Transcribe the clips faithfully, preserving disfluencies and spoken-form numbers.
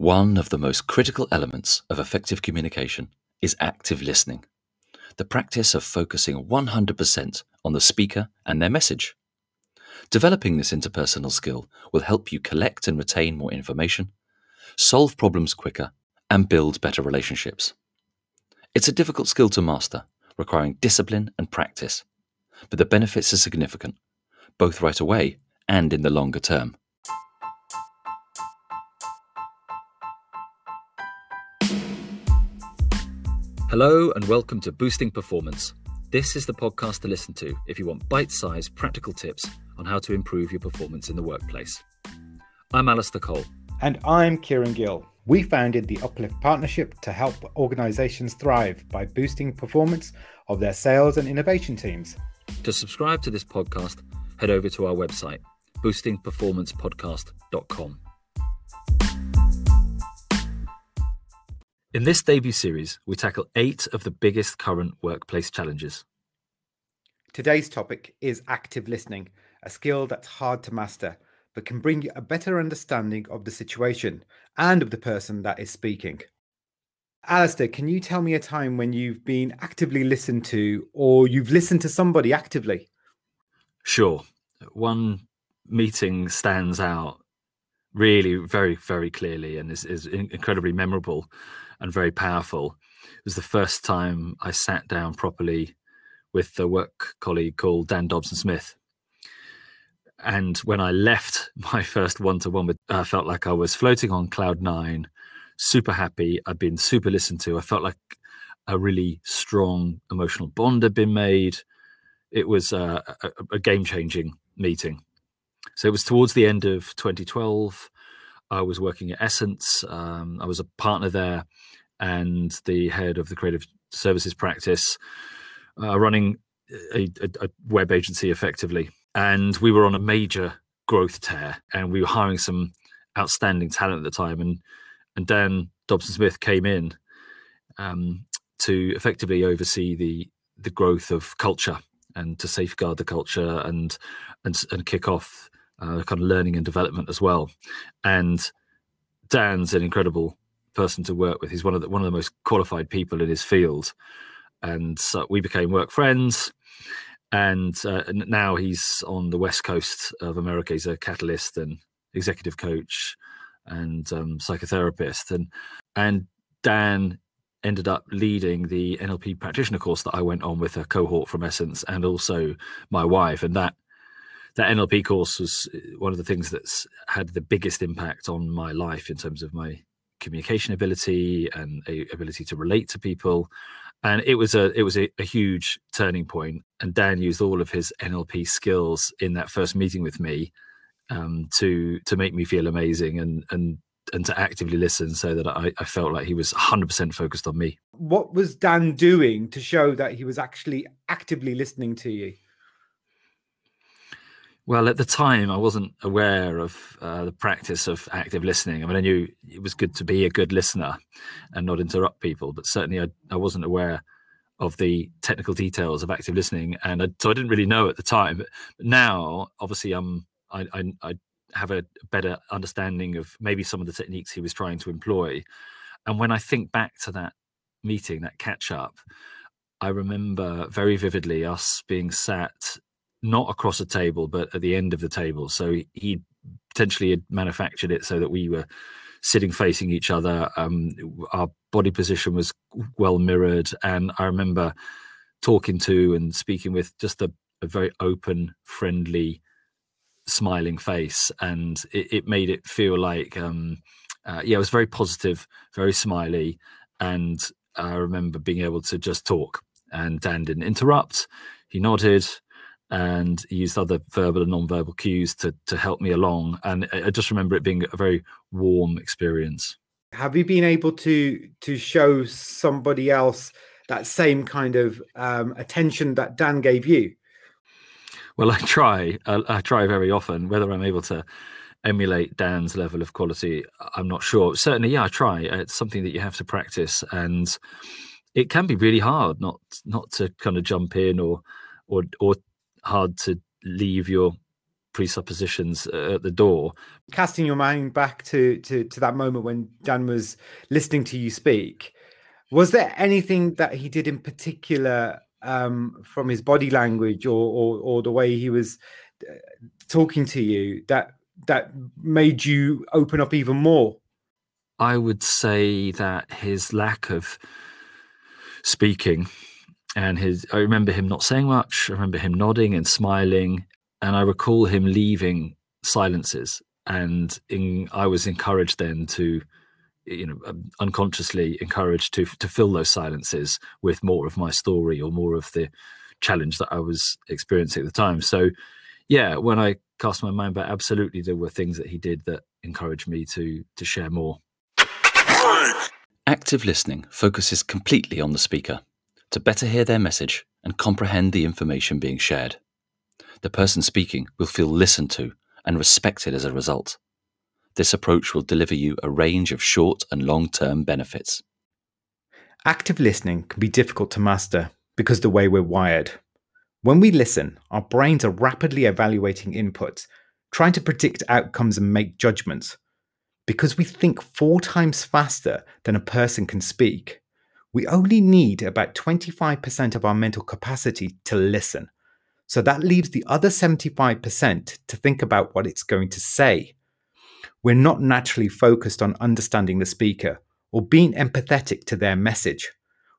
One of the most critical elements of effective communication is active listening, the practice of focusing one hundred percent on the speaker and their message. Developing this interpersonal skill will help you collect and retain more information, solve problems quicker, and build better relationships. It's a difficult skill to master, requiring discipline and practice, but the benefits are significant, both right away and in the longer term. Hello and welcome to Boosting Performance. This is the podcast to listen to if you want bite-sized practical tips on how to improve your performance in the workplace. I'm Alastair Cole. And I'm Kieran Gill. We founded the Uplift Partnership to help organisations thrive by boosting performance of their sales and innovation teams. To subscribe to this podcast, head over to our website, boosting performance podcast dot com. In this debut series, we tackle eight of the biggest current workplace challenges. Today's topic is active listening, a skill that's hard to master, but can bring you a better understanding of the situation and of the person that is speaking. Alastair, can you tell me a time when you've been actively listened to or you've listened to somebody actively? Sure. One meeting stands out really very, very clearly and is, is incredibly memorable and very powerful. It was the first time I sat down properly with a work colleague called Dan Dobson Smith. And when I left my first one-to-one, with, I felt like I was floating on cloud nine, super happy. I'd been super listened to. I felt like a really strong emotional bond had been made. It was a, a, a game-changing meeting. So it was towards the end of twenty twelve. I was working at Essence. Um, I was a partner there and the head of the creative services practice, uh, running a, a, a web agency effectively. And we were on a major growth tear and we were hiring some outstanding talent at the time. And, and Dan Dobson Smith came in um, to effectively oversee the, the growth of culture and to safeguard the culture and, and, and kick off Uh, kind of learning and development as well. And Dan's an incredible person to work with. He's one of the, one of the most qualified people in his field. And so we became work friends. And, uh, and now he's on the West Coast of America. He's a catalyst and executive coach and um, psychotherapist. And, and Dan ended up leading the N L P practitioner course that I went on with a cohort from Essence and also my wife. And that That N L P course was one of the things that's had the biggest impact on my life in terms of my communication ability and a ability to relate to people. And it was a it was a, a huge turning point. And Dan used all of his N L P skills in that first meeting with me um, to to make me feel amazing and and and to actively listen, so that I, I felt like he was one hundred percent focused on me. What was Dan doing to show that he was actually actively listening to you? Well, at the time, I wasn't aware of uh, the practice of active listening. I mean, I knew it was good to be a good listener and not interrupt people, but certainly I, I wasn't aware of the technical details of active listening. And I, so I didn't really know at the time. But now, obviously, um, I, I, I have a better understanding of maybe some of the techniques he was trying to employ. And when I think back to that meeting, that catch-up, I remember very vividly us being sat not across a table, but at the end of the table. So he, he potentially had manufactured it so that we were sitting facing each other. Um, our body position was well mirrored. And I remember talking to and speaking with just a, a very open, friendly, smiling face. And it, it made it feel like, um, uh, yeah, it was very positive, very smiley. And I remember being able to just talk. And Dan didn't interrupt. He nodded. And he used other verbal and non-verbal cues to to help me along. And I just remember it being a very warm experience. Have you been able to to show somebody else that same kind of um, attention that Dan gave you? Well, I try. I, I try very often. Whether I'm able to emulate Dan's level of quality, I'm not sure. Certainly, yeah, I try. It's something that you have to practice. And it can be really hard not not to kind of jump in or or or hard to leave your presuppositions at the door. Casting your mind back to, to to that moment when Dan was listening to you speak, was there anything that he did in particular um, from his body language or, or or the way he was talking to you that that made you open up even more? I would say that his lack of speaking and his, I remember him not saying much. I remember him nodding and smiling. And I recall him leaving silences, and in, I was encouraged then to, you know, unconsciously encouraged to to fill those silences with more of my story or more of the challenge that I was experiencing at the time. So, yeah, when I cast my mind back, absolutely there were things that he did that encouraged me to to share more. Active listening focuses completely on the speaker to better hear their message and comprehend the information being shared. The person speaking will feel listened to and respected as a result. This approach will deliver you a range of short and long-term benefits. Active listening can be difficult to master because of the way we're wired. When we listen, our brains are rapidly evaluating input, trying to predict outcomes and make judgments. Because we think four times faster than a person can speak, we only need about twenty-five percent of our mental capacity to listen. So that leaves the other seventy-five percent to think about what it's going to say. We're not naturally focused on understanding the speaker or being empathetic to their message.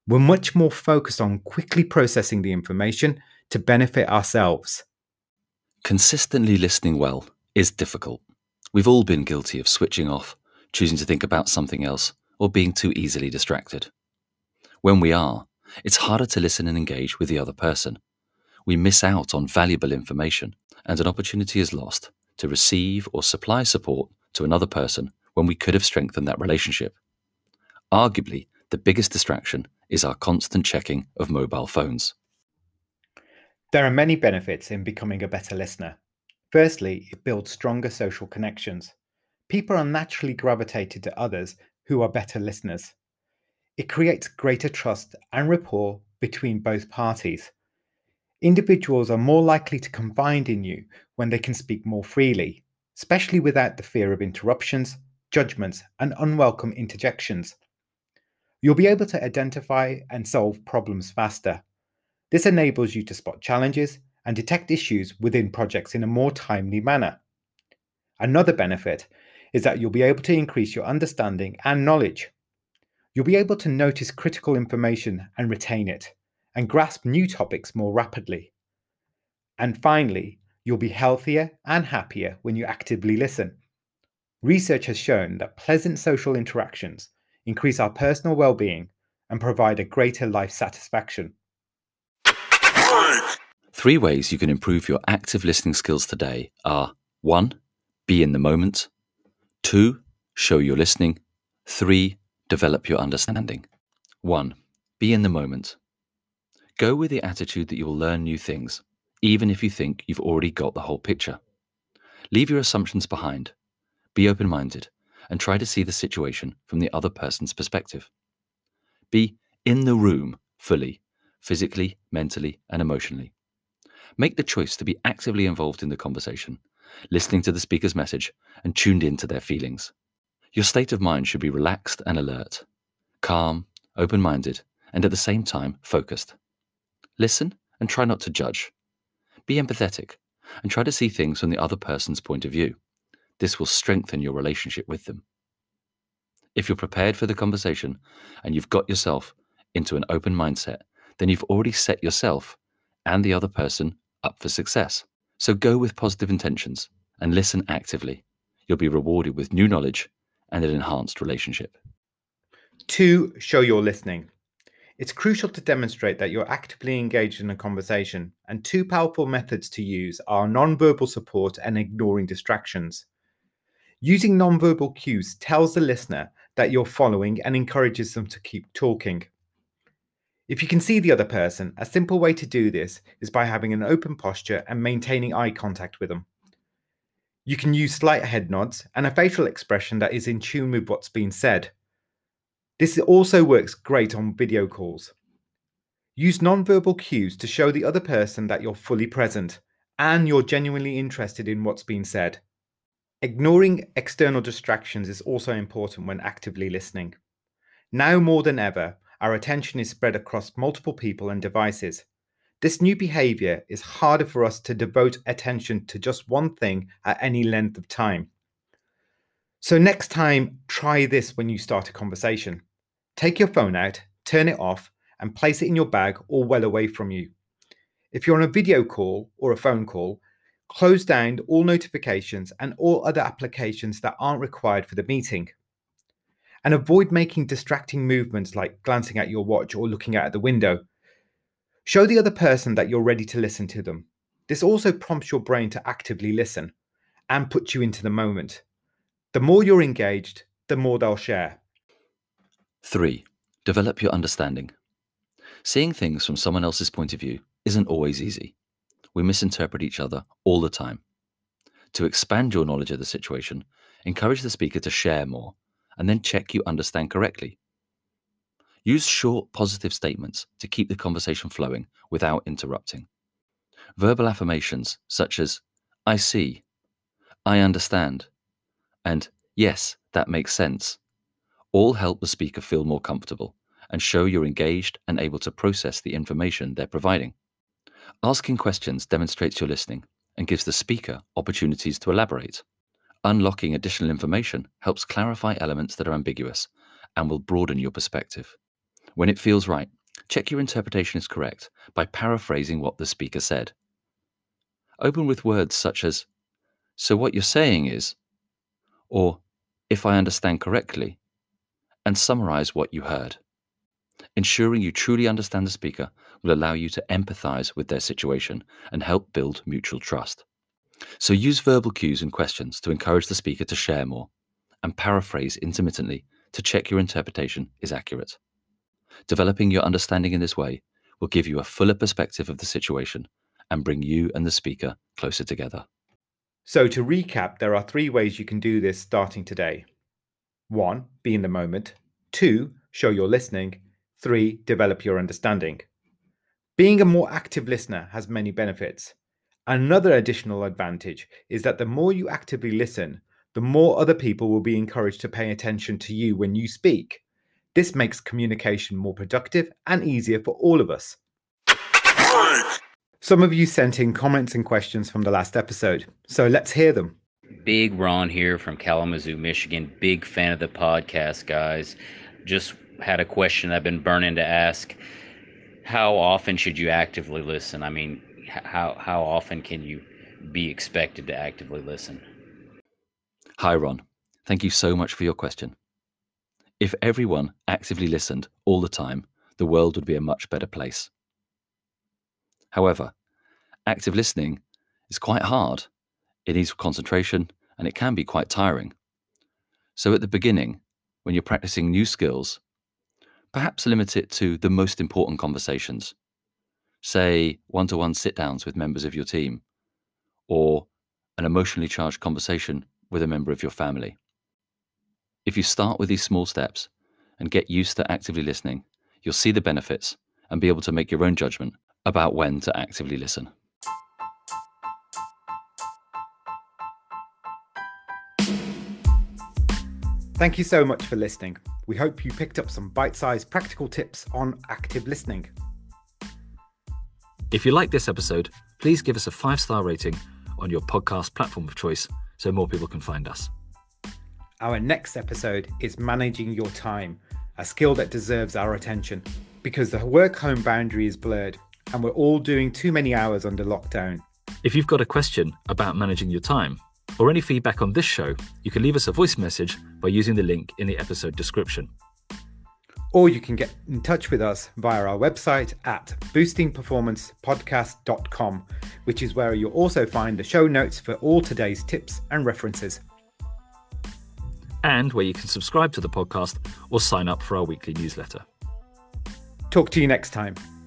We're much more focused on quickly processing the information to benefit ourselves. Consistently listening well is difficult. We've all been guilty of switching off, choosing to think about something else, or being too easily distracted. When we are, it's harder to listen and engage with the other person. We miss out on valuable information, and an opportunity is lost to receive or supply support to another person when we could have strengthened that relationship. Arguably, the biggest distraction is our constant checking of mobile phones. There are many benefits in becoming a better listener. Firstly, it builds stronger social connections. People are naturally gravitated to others who are better listeners. It creates greater trust and rapport between both parties. Individuals are more likely to confide in you when they can speak more freely, especially without the fear of interruptions, judgments, and unwelcome interjections. You'll be able to identify and solve problems faster. This enables you to spot challenges and detect issues within projects in a more timely manner. Another benefit is that you'll be able to increase your understanding and knowledge. You'll be able to notice critical information and retain it, and grasp new topics more rapidly. And finally, you'll be healthier and happier when you actively listen. Research has shown that pleasant social interactions increase our personal well-being and provide a greater life satisfaction. Three ways you can improve your active listening skills today are: one, be in the moment; two, show your listening; three, develop your understanding. One, be in the moment. Go with the attitude that you will learn new things, even if you think you've already got the whole picture. Leave your assumptions behind, be open-minded, and try to see the situation from the other person's perspective. Be in the room fully, physically, mentally, and emotionally. Make the choice to be actively involved in the conversation, listening to the speaker's message, and tuned in to their feelings. Your state of mind should be relaxed and alert, calm, open-minded, and at the same time, focused. Listen and try not to judge. Be empathetic and try to see things from the other person's point of view. This will strengthen your relationship with them. If you're prepared for the conversation and you've got yourself into an open mindset, then you've already set yourself and the other person up for success. So go with positive intentions and listen actively. You'll be rewarded with new knowledge and an enhanced relationship. Two, show your listening. It's crucial to demonstrate that you're actively engaged in a conversation, and two powerful methods to use are nonverbal support and ignoring distractions. Using nonverbal cues tells the listener that you're following and encourages them to keep talking. If you can see the other person, a simple way to do this is by having an open posture and maintaining eye contact with them. You can use slight head nods and a facial expression that is in tune with what's being said. This also works great on video calls. Use nonverbal cues to show the other person that you're fully present and you're genuinely interested in what's being said. Ignoring external distractions is also important when actively listening. Now more than ever, our attention is spread across multiple people and devices. This new behavior is harder for us to devote attention to just one thing at any length of time. So next time, try this when you start a conversation. Take your phone out, turn it off, and place it in your bag or well away from you. If you're on a video call or a phone call, close down all notifications and all other applications that aren't required for the meeting. And avoid making distracting movements like glancing at your watch or looking out the window. Show the other person that you're ready to listen to them. This also prompts your brain to actively listen and puts you into the moment. The more you're engaged, the more they'll share. Three, develop your understanding. Seeing things from someone else's point of view isn't always easy. We misinterpret each other all the time. To expand your knowledge of the situation, encourage the speaker to share more, and then check you understand correctly. Use short, positive statements to keep the conversation flowing without interrupting. Verbal affirmations such as, I see, I understand, and yes, that makes sense, all help the speaker feel more comfortable and show you're engaged and able to process the information they're providing. Asking questions demonstrates your listening and gives the speaker opportunities to elaborate. Unlocking additional information helps clarify elements that are ambiguous and will broaden your perspective. When it feels right, check your interpretation is correct by paraphrasing what the speaker said. Open with words such as, so what you're saying is, or if I understand correctly, and summarize what you heard. Ensuring you truly understand the speaker will allow you to empathize with their situation and help build mutual trust. So use verbal cues and questions to encourage the speaker to share more, and paraphrase intermittently to check your interpretation is accurate. Developing your understanding in this way will give you a fuller perspective of the situation and bring you and the speaker closer together. So to recap, there are three ways you can do this starting today. One, be in the moment. Two, show you're listening. Three, develop your understanding. Being a more active listener has many benefits. Another additional advantage is that the more you actively listen, the more other people will be encouraged to pay attention to you when you speak. This makes communication more productive and easier for all of us. Some of you sent in comments and questions from the last episode, so let's hear them. Big Ron here from Kalamazoo, Michigan. Big fan of the podcast, guys. Just had a question I've been burning to ask. How often should you actively listen? I mean, How how often can you be expected to actively listen? Hi, Ron. Thank you so much for your question. If everyone actively listened all the time, the world would be a much better place. However, active listening is quite hard. It needs concentration and it can be quite tiring. So at the beginning, when you're practicing new skills, perhaps limit it to the most important conversations. Say, one-to-one sit-downs with members of your team, or an emotionally charged conversation with a member of your family. If you start with these small steps and get used to actively listening, you'll see the benefits and be able to make your own judgment about when to actively listen. Thank you so much for listening. We hope you picked up some bite-sized practical tips on active listening. If you like this episode, please give us a five-star rating on your podcast platform of choice so more people can find us. Our next episode is managing your time, a skill that deserves our attention because the work-home boundary is blurred and we're all doing too many hours under lockdown. If you've got a question about managing your time or any feedback on this show, you can leave us a voice message by using the link in the episode description. Or you can get in touch with us via our website at boosting performance podcast dot com, which is where you'll also find the show notes for all today's tips and references. And where you can subscribe to the podcast or sign up for our weekly newsletter. Talk to you next time.